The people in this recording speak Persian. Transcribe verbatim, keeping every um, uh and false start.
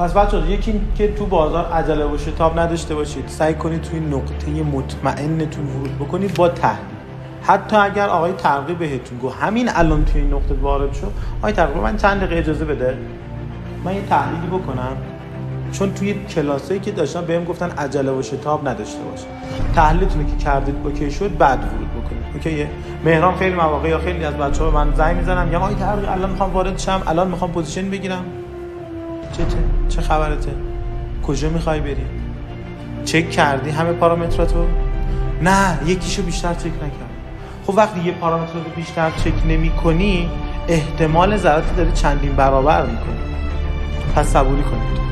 پس بچه‌ها یکی که تو بازار عجله و شتاب نداشته باشید، سعی کنید توی نقطه مطمئنتون ورود بکنید با تحلیل. حتی اگر آقای ترغیب بهتون گفت همین الان توی این نقطه وارد شو، آقای ترغیب من چند دقیقه اجازه بده من یه تحلیلی بکنم، چون توی کلاسایی که داشتم بهم گفتن عجله و شتاب نداشته باش. تحلیلتون که کردید اوکی شد، بعد ورود بکنید. اوکی. مهران خیلی مواقع یا خیلی از بچه‌ها من زنگ می‌زنم میگم آقای ترغیب الان می‌خوام وارد شم، الان می‌خوام پوزیشن بگیرم. چه چه خبرته؟ کجا می‌خوای بری؟ چک کردی همه پارامتراتو؟ نه، یکیشو بیشتر چک نکردم. خب وقتی یه پارامتر رو بیشتر چک نمی کنی، احتمال ضررت داره چندین برابر میکنه. پس صبوری کنید.